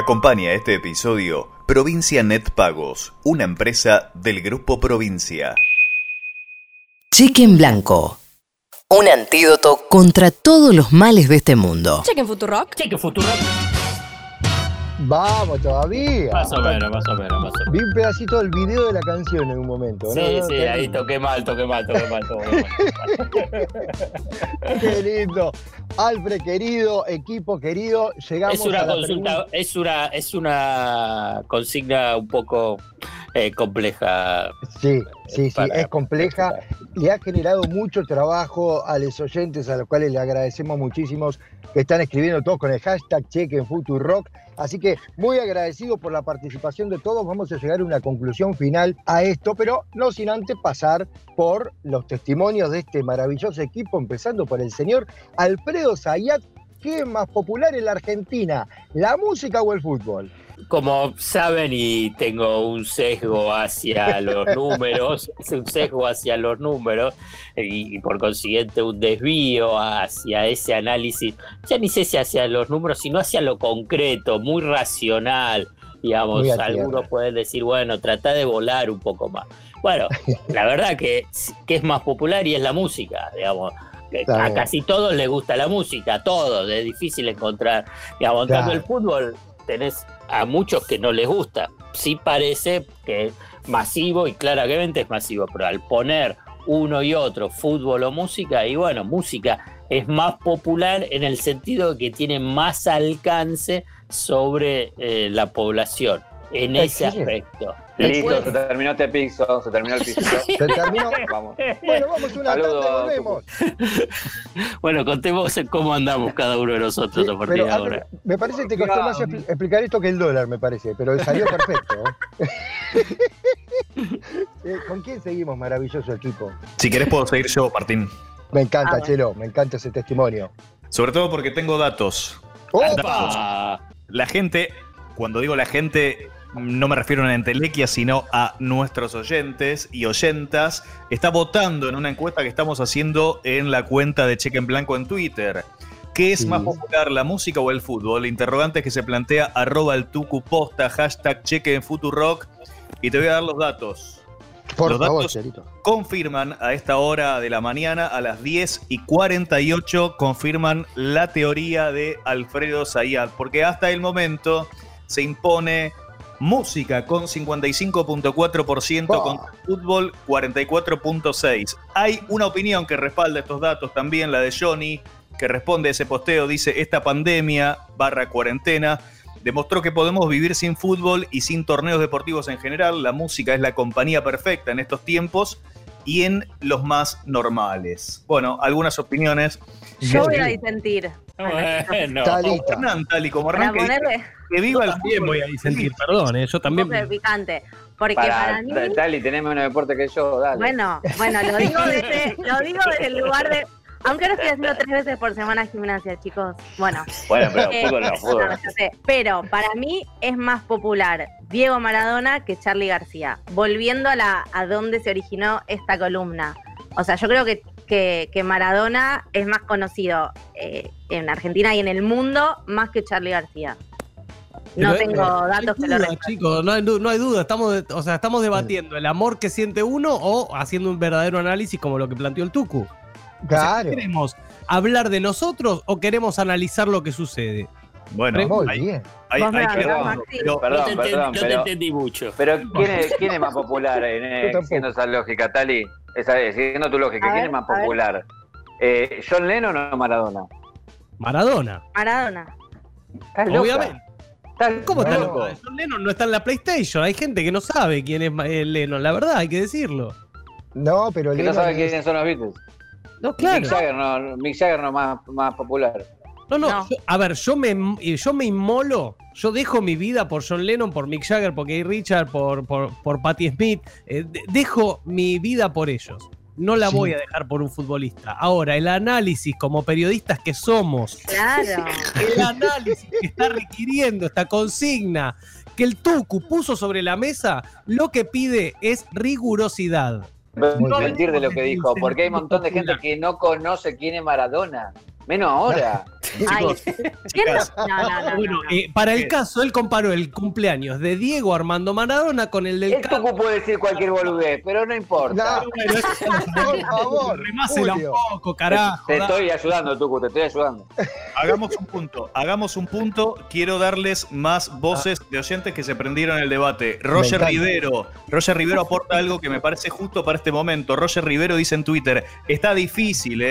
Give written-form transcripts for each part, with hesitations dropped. Acompaña este episodio Provincia Net Pagos, una empresa del Grupo Provincia. Cheque en Blanco, un antídoto contra todos los males de este mundo. Cheque en Futurock. Cheque en Futurock. Vamos todavía. Más o menos. Vi un pedacito del video de la canción en un momento. Sí, ahí toqué mal. Qué lindo. Alfred querido, equipo querido, llegamos a la consulta, es una consigna un poco compleja. Sí, es compleja. Le ha generado mucho trabajo a los oyentes, a los cuales le agradecemos muchísimo que están escribiendo todos con el hashtag Cheque en Futurock. Así que muy agradecido por la participación de todos. Vamos a llegar a una conclusión final a esto, pero no sin antes pasar por los testimonios de este maravilloso equipo, empezando por el señor Alfredo Zayat. ¿Qué es más popular en la Argentina, la música o el fútbol? Como saben, y tengo un sesgo hacia los números, y por consiguiente un desvío hacia ese análisis, ya ni sé si hacia los números, sino hacia lo concreto, muy racional, digamos. Algunos pueden decir, bueno, tratá de volar un poco más. Bueno, la verdad que es más popular y es la música, digamos. A casi todos les gusta la música, a todos, es difícil encontrar, digamos, tanto el fútbol tenés a muchos que no les gusta. Sí parece que es masivo y claramente es masivo, pero al poner uno y otro, fútbol o música, y bueno, música es más popular en el sentido de que tiene más alcance sobre la población en ese aspecto. Listo, después... se terminó el piso. Se terminó. Vamos. Bueno, vamos una tanda y volvemos. Bueno, contemos cómo andamos cada uno de nosotros a partir de ahora. Me parece que te costó más explicar esto que el dólar, me parece, pero salió perfecto. ¿Con quién seguimos, maravilloso equipo? Si querés puedo seguir yo, Martín. Me encanta, Chelo, me encanta ese testimonio. Sobre todo porque tengo datos. ¡Opa! La gente, cuando digo la gente... no me refiero a entelequia, sino a nuestros oyentes y oyentas, está votando en una encuesta que estamos haciendo en la cuenta de Cheque en Blanco en Twitter. ¿Qué es más popular, la música o el fútbol? Interrogantes que se plantea @eltucuposta, hashtag Cheque en Futurock. Y te voy a dar los datos. Por favor, confirman a esta hora de la mañana, a las 10:48, confirman la teoría de Alfredo Zayat. Porque hasta el momento se impone... música con 55.4%, con fútbol 44.6%. Hay una opinión que respalda estos datos también, la de Johnny, que responde a ese posteo, dice: esta pandemia / cuarentena demostró que podemos vivir sin fútbol y sin torneos deportivos en general. La música es la compañía perfecta en estos tiempos y en los más normales. Bueno, algunas opiniones. Yo voy a disentir. Bueno, Tali, como arranque, que viva el fútbol. Voy a disentir, perdón, yo también. Súper picante, porque para mí... Tali, tenemos menos deporte que yo, dale. Bueno, lo digo desde el lugar de... Aunque ahora estoy haciendo 3 veces por semana gimnasia, chicos. Bueno, pero fútbol. Pero para mí es más popular Diego Maradona que Charly García. Volviendo a dónde se originó esta columna. O sea, yo creo que Maradona es más conocido en Argentina y en el mundo más que Charly García. No tengo datos que lo respalden. Chicos, no hay duda, estamos debatiendo el amor que siente uno o haciendo un verdadero análisis como lo que planteó el Tucu. Claro. O sea, ¿queremos hablar de nosotros o queremos analizar lo que sucede? Bueno, Perdón, no te entendí mucho. Pero ¿quién es más popular siguiendo esa lógica, Tali? Siguiendo tu lógica, ¿quién es más popular? ¿John Lennon o Maradona? Maradona. Obviamente. ¿Cómo está loco? John Lennon no está en la PlayStation. Hay gente que no sabe quién es Lennon, la verdad, hay que decirlo. No, pero Lennon no sabe quiénes son los Beatles. No, claro. Mick Jagger no más popular. No. Yo me inmolo. Yo dejo mi vida por John Lennon, por Mick Jagger, por Keith Richards, por Patti Smith. Dejo mi vida por ellos. No la voy a dejar por un futbolista. Ahora, el análisis como periodistas que somos. Claro. El análisis que está requiriendo esta consigna que el Tucu puso sobre la mesa, lo que pide es rigurosidad. No mentir de lo que dijo, porque hay un montón de gente que no conoce quién es Maradona. Menos ahora. Ay, chicos, no. Bueno, para el caso, él comparó el cumpleaños de Diego Armando Maradona con el del... El Tucu puede decir cualquier boludez, pero no importa. No, bueno, por favor, remásela un poco, carajo. Te estoy ayudando, Tucu, te estoy ayudando. Hagamos un punto, Quiero darles más voces de oyentes que se prendieron el debate. Roger Rivero. Roger Rivero aporta algo que me parece justo para este momento. Roger Rivero dice en Twitter, está difícil,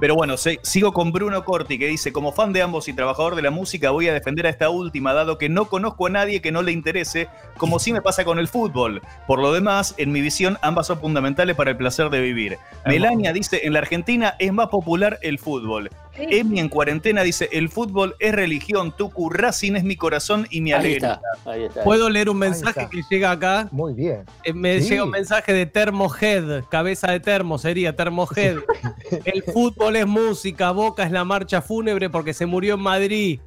pero bueno, sigo con Bruno Corti, que dice, como fan de ambos y trabajador de la música, voy a defender a esta última, dado que no conozco a nadie que no le interese, como sí me pasa con el fútbol. Por lo demás, en mi visión, ambas son fundamentales para el placer de vivir. Melania dice, en la Argentina es más popular el fútbol. Emi en cuarentena dice, el fútbol es religión, Tucu, Racing es mi corazón y mi alegría. Ahí está. ¿Puedo leer un mensaje que llega acá? Muy bien. Llega un mensaje de Termohead, cabeza de termo sería Termohead. El fútbol es música, Boca es la marcha fúnebre porque se murió en Madrid.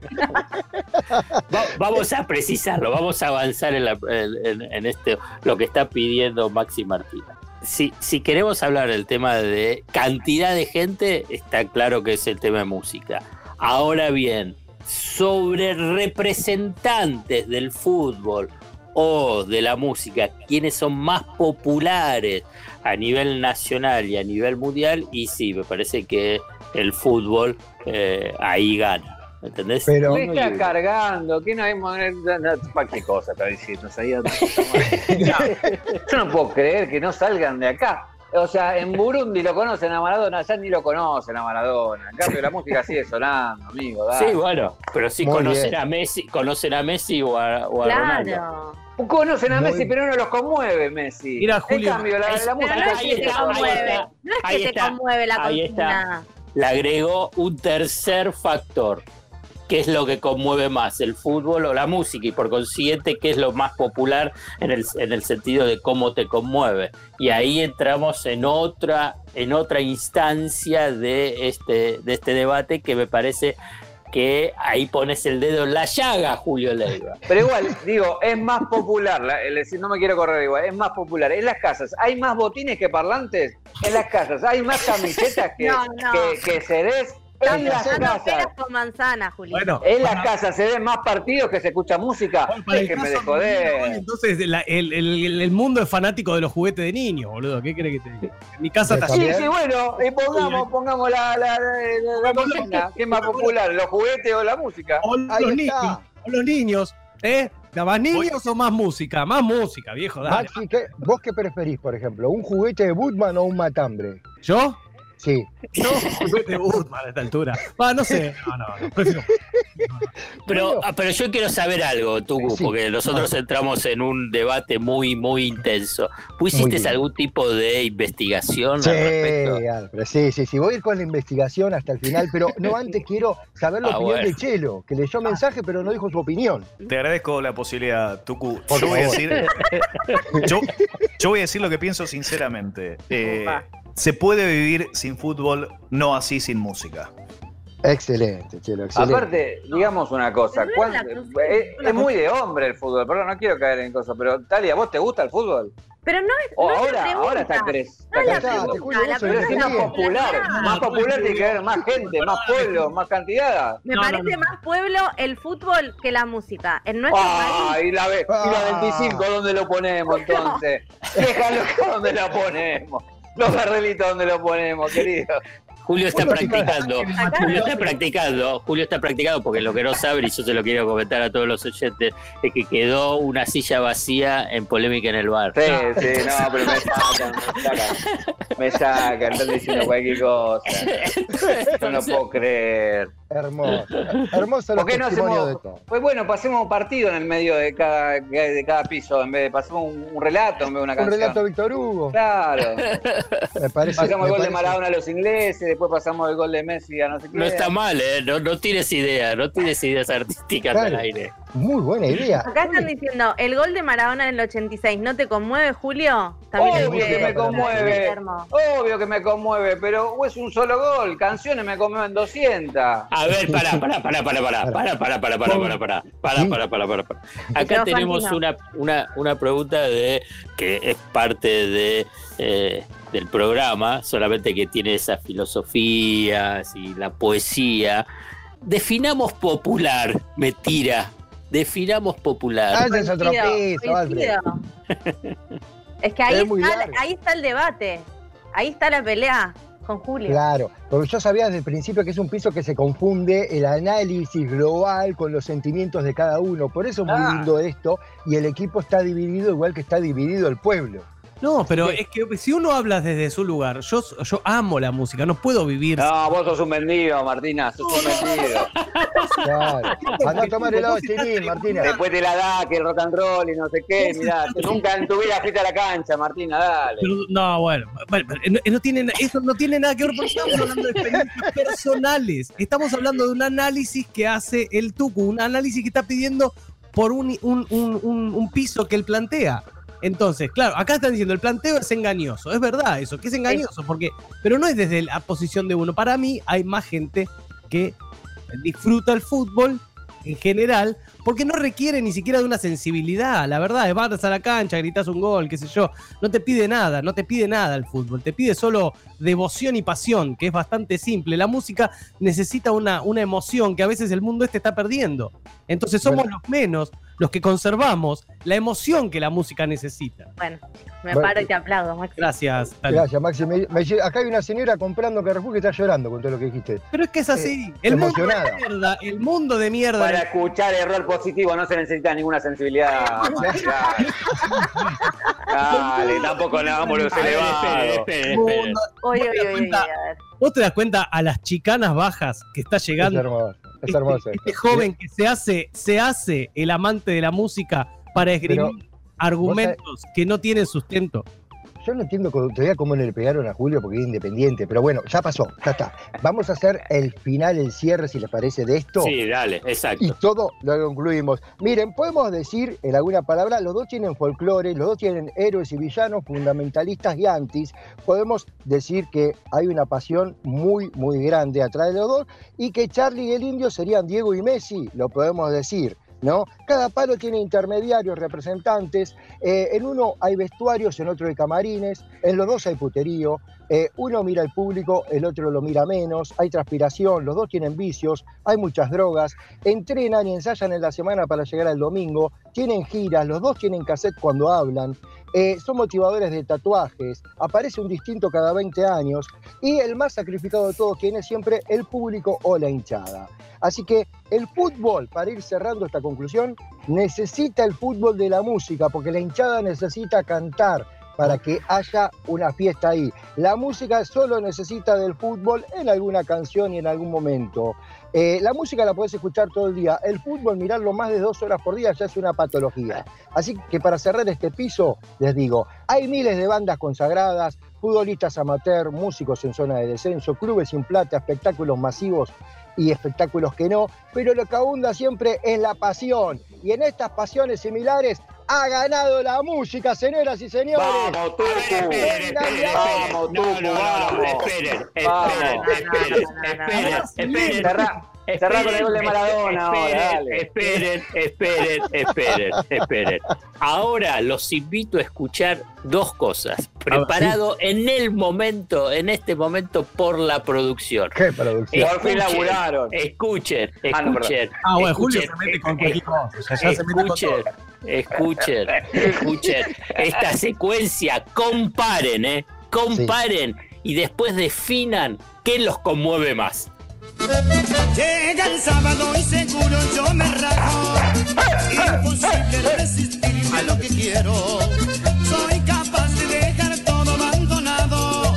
Vamos a precisarlo, vamos a avanzar en este, lo que está pidiendo Maxi Martínez. Si queremos hablar del tema de cantidad de gente, está claro que es el tema de música. Ahora bien, sobre representantes del fútbol o de la música, quienes son más populares a nivel nacional y a nivel mundial, y sí, me parece que el fútbol ahí gana. ¿Entendés? Pero ¿qué está cargando? ¿Qué no hay para qué cosa está diciendo? Yo no puedo creer que no salgan de acá. O sea, en Burundi lo conocen a Maradona, allá ni lo conocen a Maradona. En cambio, la música sigue sonando, amigo. Dale. Sí, bueno, pero sí conocen a Messi o a Ronaldo. Conocen a Messi, pero no los conmueve Messi. Mira, Julio. En cambio, la música se conmueve. No es que se conmueve la consigna. Le agregó un tercer factor. ¿Qué es lo que conmueve más, el fútbol o la música? Y por consiguiente, ¿qué es lo más popular en el sentido de cómo te conmueve? Y ahí entramos en otra instancia de este debate que me parece que ahí pones el dedo en la llaga, Julio Leiva. Pero igual, digo, es más popular, no me quiero correr igual, es más popular. En las casas hay más botines que parlantes, en las casas hay más camisetas que CDs. En las casas con manzana, Julio. Bueno, en las casas se ven más partidos que se escucha música. Déjenme de joder. Entonces el mundo es fanático de los juguetes de niños, boludo. ¿Qué crees que te diga? En mi casa está llena. Sí, bueno, pongamos la consigna. ¿Qué es más popular, los juguetes o la música? O los niños, ¿Más niños o más música? Más música, viejo, dale. Maxi, ¿vos qué preferís, por ejemplo? ¿Un juguete de Budman o un matambre? ¿Yo? Sí. No, juguete Budman a esta altura. No sé. No. Pero yo quiero saber algo, Tucu, porque nosotros entramos en un debate muy, muy intenso. ¿Tú hiciste algún tipo de investigación al respecto? Alfred, sí. Voy a ir con la investigación hasta el final, pero no antes quiero saber la opinión de Chelo, que leyó mensaje pero no dijo su opinión. Te agradezco la posibilidad, Tucu. Yo voy a decir lo que pienso sinceramente. Se puede vivir sin fútbol, no así sin música. Excelente, Chelo, excelente. Aparte, digamos una cosa, es muy de hombre el fútbol, perdón, no quiero caer en cosas, pero Talia, ¿vos te gusta el fútbol? Pero no es ahora está popular. Más popular tiene que haber más gente, más pueblo, más cantidad. Me parece más pueblo el fútbol que la música. En nuestro país. Y la 25, ¿dónde lo ponemos entonces? Déjalo ¿dónde la ponemos? Los barrelitos, ¿dónde lo ponemos, querido? Julio está practicando, porque lo que no sabe, y yo se lo quiero comentar a todos los oyentes, es que quedó una silla vacía en polémica en el bar. Sí, pero me sacan, están diciendo cualquier cosa. Yo no puedo creer. Hermoso lo que hacemos. Pues bueno, pasemos un partido en el medio de cada piso, en vez de pasemos un relato en vez de una canción. Un relato de Víctor Hugo. Claro. Pasamos el gol de Maradona a los ingleses, después pasamos el gol de Messi a no sé qué. No está mal, no tienes ideas artísticas al aire. Muy buena idea. Acá están diciendo, el gol de Maradona en el 86, ¿no te conmueve, Julio? También obvio que me conmueve, obvio que me conmueve, pero es un solo gol, canciones me conmueven 200. A ver, pará. Acá tenemos una pregunta de que es parte de... del programa, solamente que tiene esas filosofías y la poesía. Definamos popular, me tira. Definamos popular. Ah, es otro piso, Alfredo. Es que ahí está el debate, ahí está la pelea con Julio. Claro, porque yo sabía desde el principio que es un piso que se confunde el análisis global con los sentimientos de cada uno. Por eso es muy lindo esto, y el equipo está dividido igual que está dividido el pueblo. No, pero es que si uno habla desde su lugar, yo amo la música, no puedo vivir. No, vos sos un vendido, Martina, sos un vendido. Claro. Andá a tomar helado chilín, Martina. Después te la da, que el rock and roll y no sé qué, mirá, nunca en tu vida fuiste a la cancha, Martina, dale. Pero, no, bueno no tiene, eso no tiene nada que ver porque estamos hablando de experiencias personales. Estamos hablando de un análisis que hace el Tucu, un análisis que está pidiendo por un piso que él plantea. Entonces, claro, acá están diciendo, el planteo es engañoso. Es verdad eso, que es engañoso, porque, pero no es desde la posición de uno. Para mí hay más gente que disfruta el fútbol en general, porque no requiere ni siquiera de una sensibilidad. La verdad, es vas a la cancha, gritas un gol, qué sé yo. No te pide nada, no te pide nada el fútbol. Te pide solo devoción y pasión, que es bastante simple. La música necesita una emoción que a veces el mundo está perdiendo. Entonces somos los menos los que conservamos la emoción que la música necesita. Bueno, me paro y te aplaudo, Maxi. Gracias. Tali. Gracias, Maxi. Acá hay una señora comprando Carrefour que está llorando con todo lo que dijiste. Pero es que es así. El mundo de mierda. Para escuchar error positivo no se necesita ninguna sensibilidad. Dale, tampoco le hagamos los elevados. ¿Vos te das cuenta a las chicanas bajas que está llegando? Es hermoso. Este joven que se hace el amante de la música para esgrimir argumentos que no tienen sustento. Yo no entiendo todavía cómo le pegaron a Julio porque es independiente, pero bueno, ya pasó, ya está. Vamos a hacer el final, el cierre, si les parece, de esto. Sí, dale, exacto. Y todo lo concluimos. Miren, podemos decir en alguna palabra, los dos tienen folclore, los dos tienen héroes y villanos, fundamentalistas y antis. Podemos decir que hay una pasión muy, muy grande atrás de los dos y que Charly y el Indio serían Diego y Messi, lo podemos decir. ¿No? Cada palo tiene intermediarios, representantes, en uno hay vestuarios, en otro hay camarines, en los dos hay puterío, uno mira al público, el otro lo mira menos, hay transpiración, los dos tienen vicios, hay muchas drogas, entrenan y ensayan en la semana para llegar al domingo, tienen giras, los dos tienen cassette cuando hablan, son motivadores de tatuajes, aparece un distinto cada 20 años y el más sacrificado de todos tiene siempre el público o la hinchada. Así que el fútbol, para ir cerrando esta conclusión, necesita el fútbol de la música, porque la hinchada necesita cantar para que haya una fiesta ahí. La música solo necesita del fútbol en alguna canción y en algún momento. La música la podés escuchar todo el día. El fútbol, mirarlo más de 2 horas por día ya es una patología. Así que para cerrar este piso, les digo, hay miles de bandas consagradas, futbolistas amateur, músicos en zona de descenso, clubes sin plata, espectáculos masivos y espectáculos que no, pero lo que abunda siempre es la pasión. Y en estas pasiones similares ha ganado la música, señoras y señores. ¡Vamos, Tucu! Esperen. Cerrá con el gol de Maradona ahora, dale. Esperen. Ahora los invito a escuchar dos cosas. Preparado en este momento por la producción. ¿Qué producción? Por fin laburaron. Escuchen. Ah, bueno, Julio se mete con cualquier cosa. Escuchen. Esta secuencia, comparen y después definan qué los conmueve más. Llega el sábado y seguro yo me rajo. Imposible resistirme a lo que quiero. Soy capaz de dejar todo abandonado.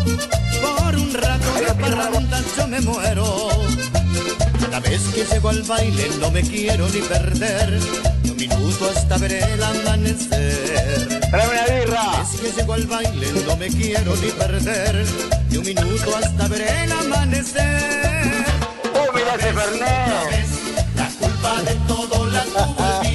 Por un rato de parranda yo me muero. Cada vez que llego al baile no me quiero ni perder. Ni un minuto hasta ver el amanecer. ¡Tráeme una birra! Cada vez que llego al baile no me quiero ni perder. Ni un minuto hasta ver el amanecer. Fernández. La culpa de todo la tuvo el día.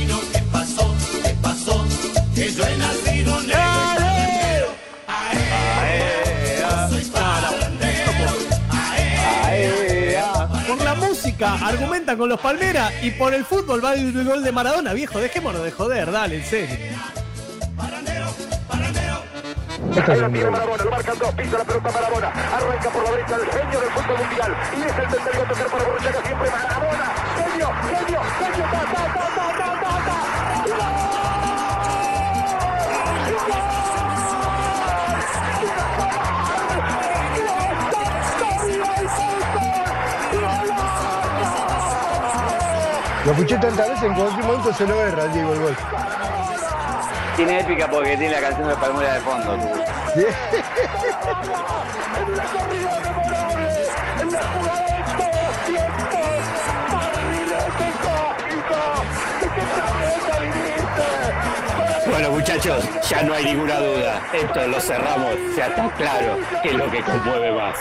enfrentan con los Palmera y por el fútbol va el gol de Maradona, viejo, dejémonos de joder, dale, en serio. Ahí la tiene Maradona, lo marcan dos, pisa la pelota Maradona, arranca por la derecha el genio del fútbol mundial y es el tercero a tocar para Borruchaga, siempre Maradona, genio, genio, genio, ta, ta, ta, ta, ta, ta, ta. Lo escuché tantas veces, en cualquier momento se lo erra, Diego, el gol. Tiene épica porque tiene la canción de Palmera de fondo. ¿Sí? Bueno, muchachos, ya no hay ninguna duda. Esto lo cerramos, ya está claro que es lo que conmueve más.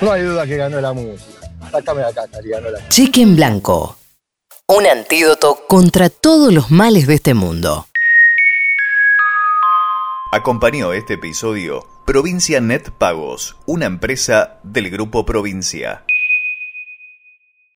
No hay duda que ganó la música. Sácame de acá, Charly, ganó la música. Cheque en Blanco. Un antídoto contra todos los males de este mundo. Acompañó este episodio Provincia Net Pagos, una empresa del Grupo Provincia.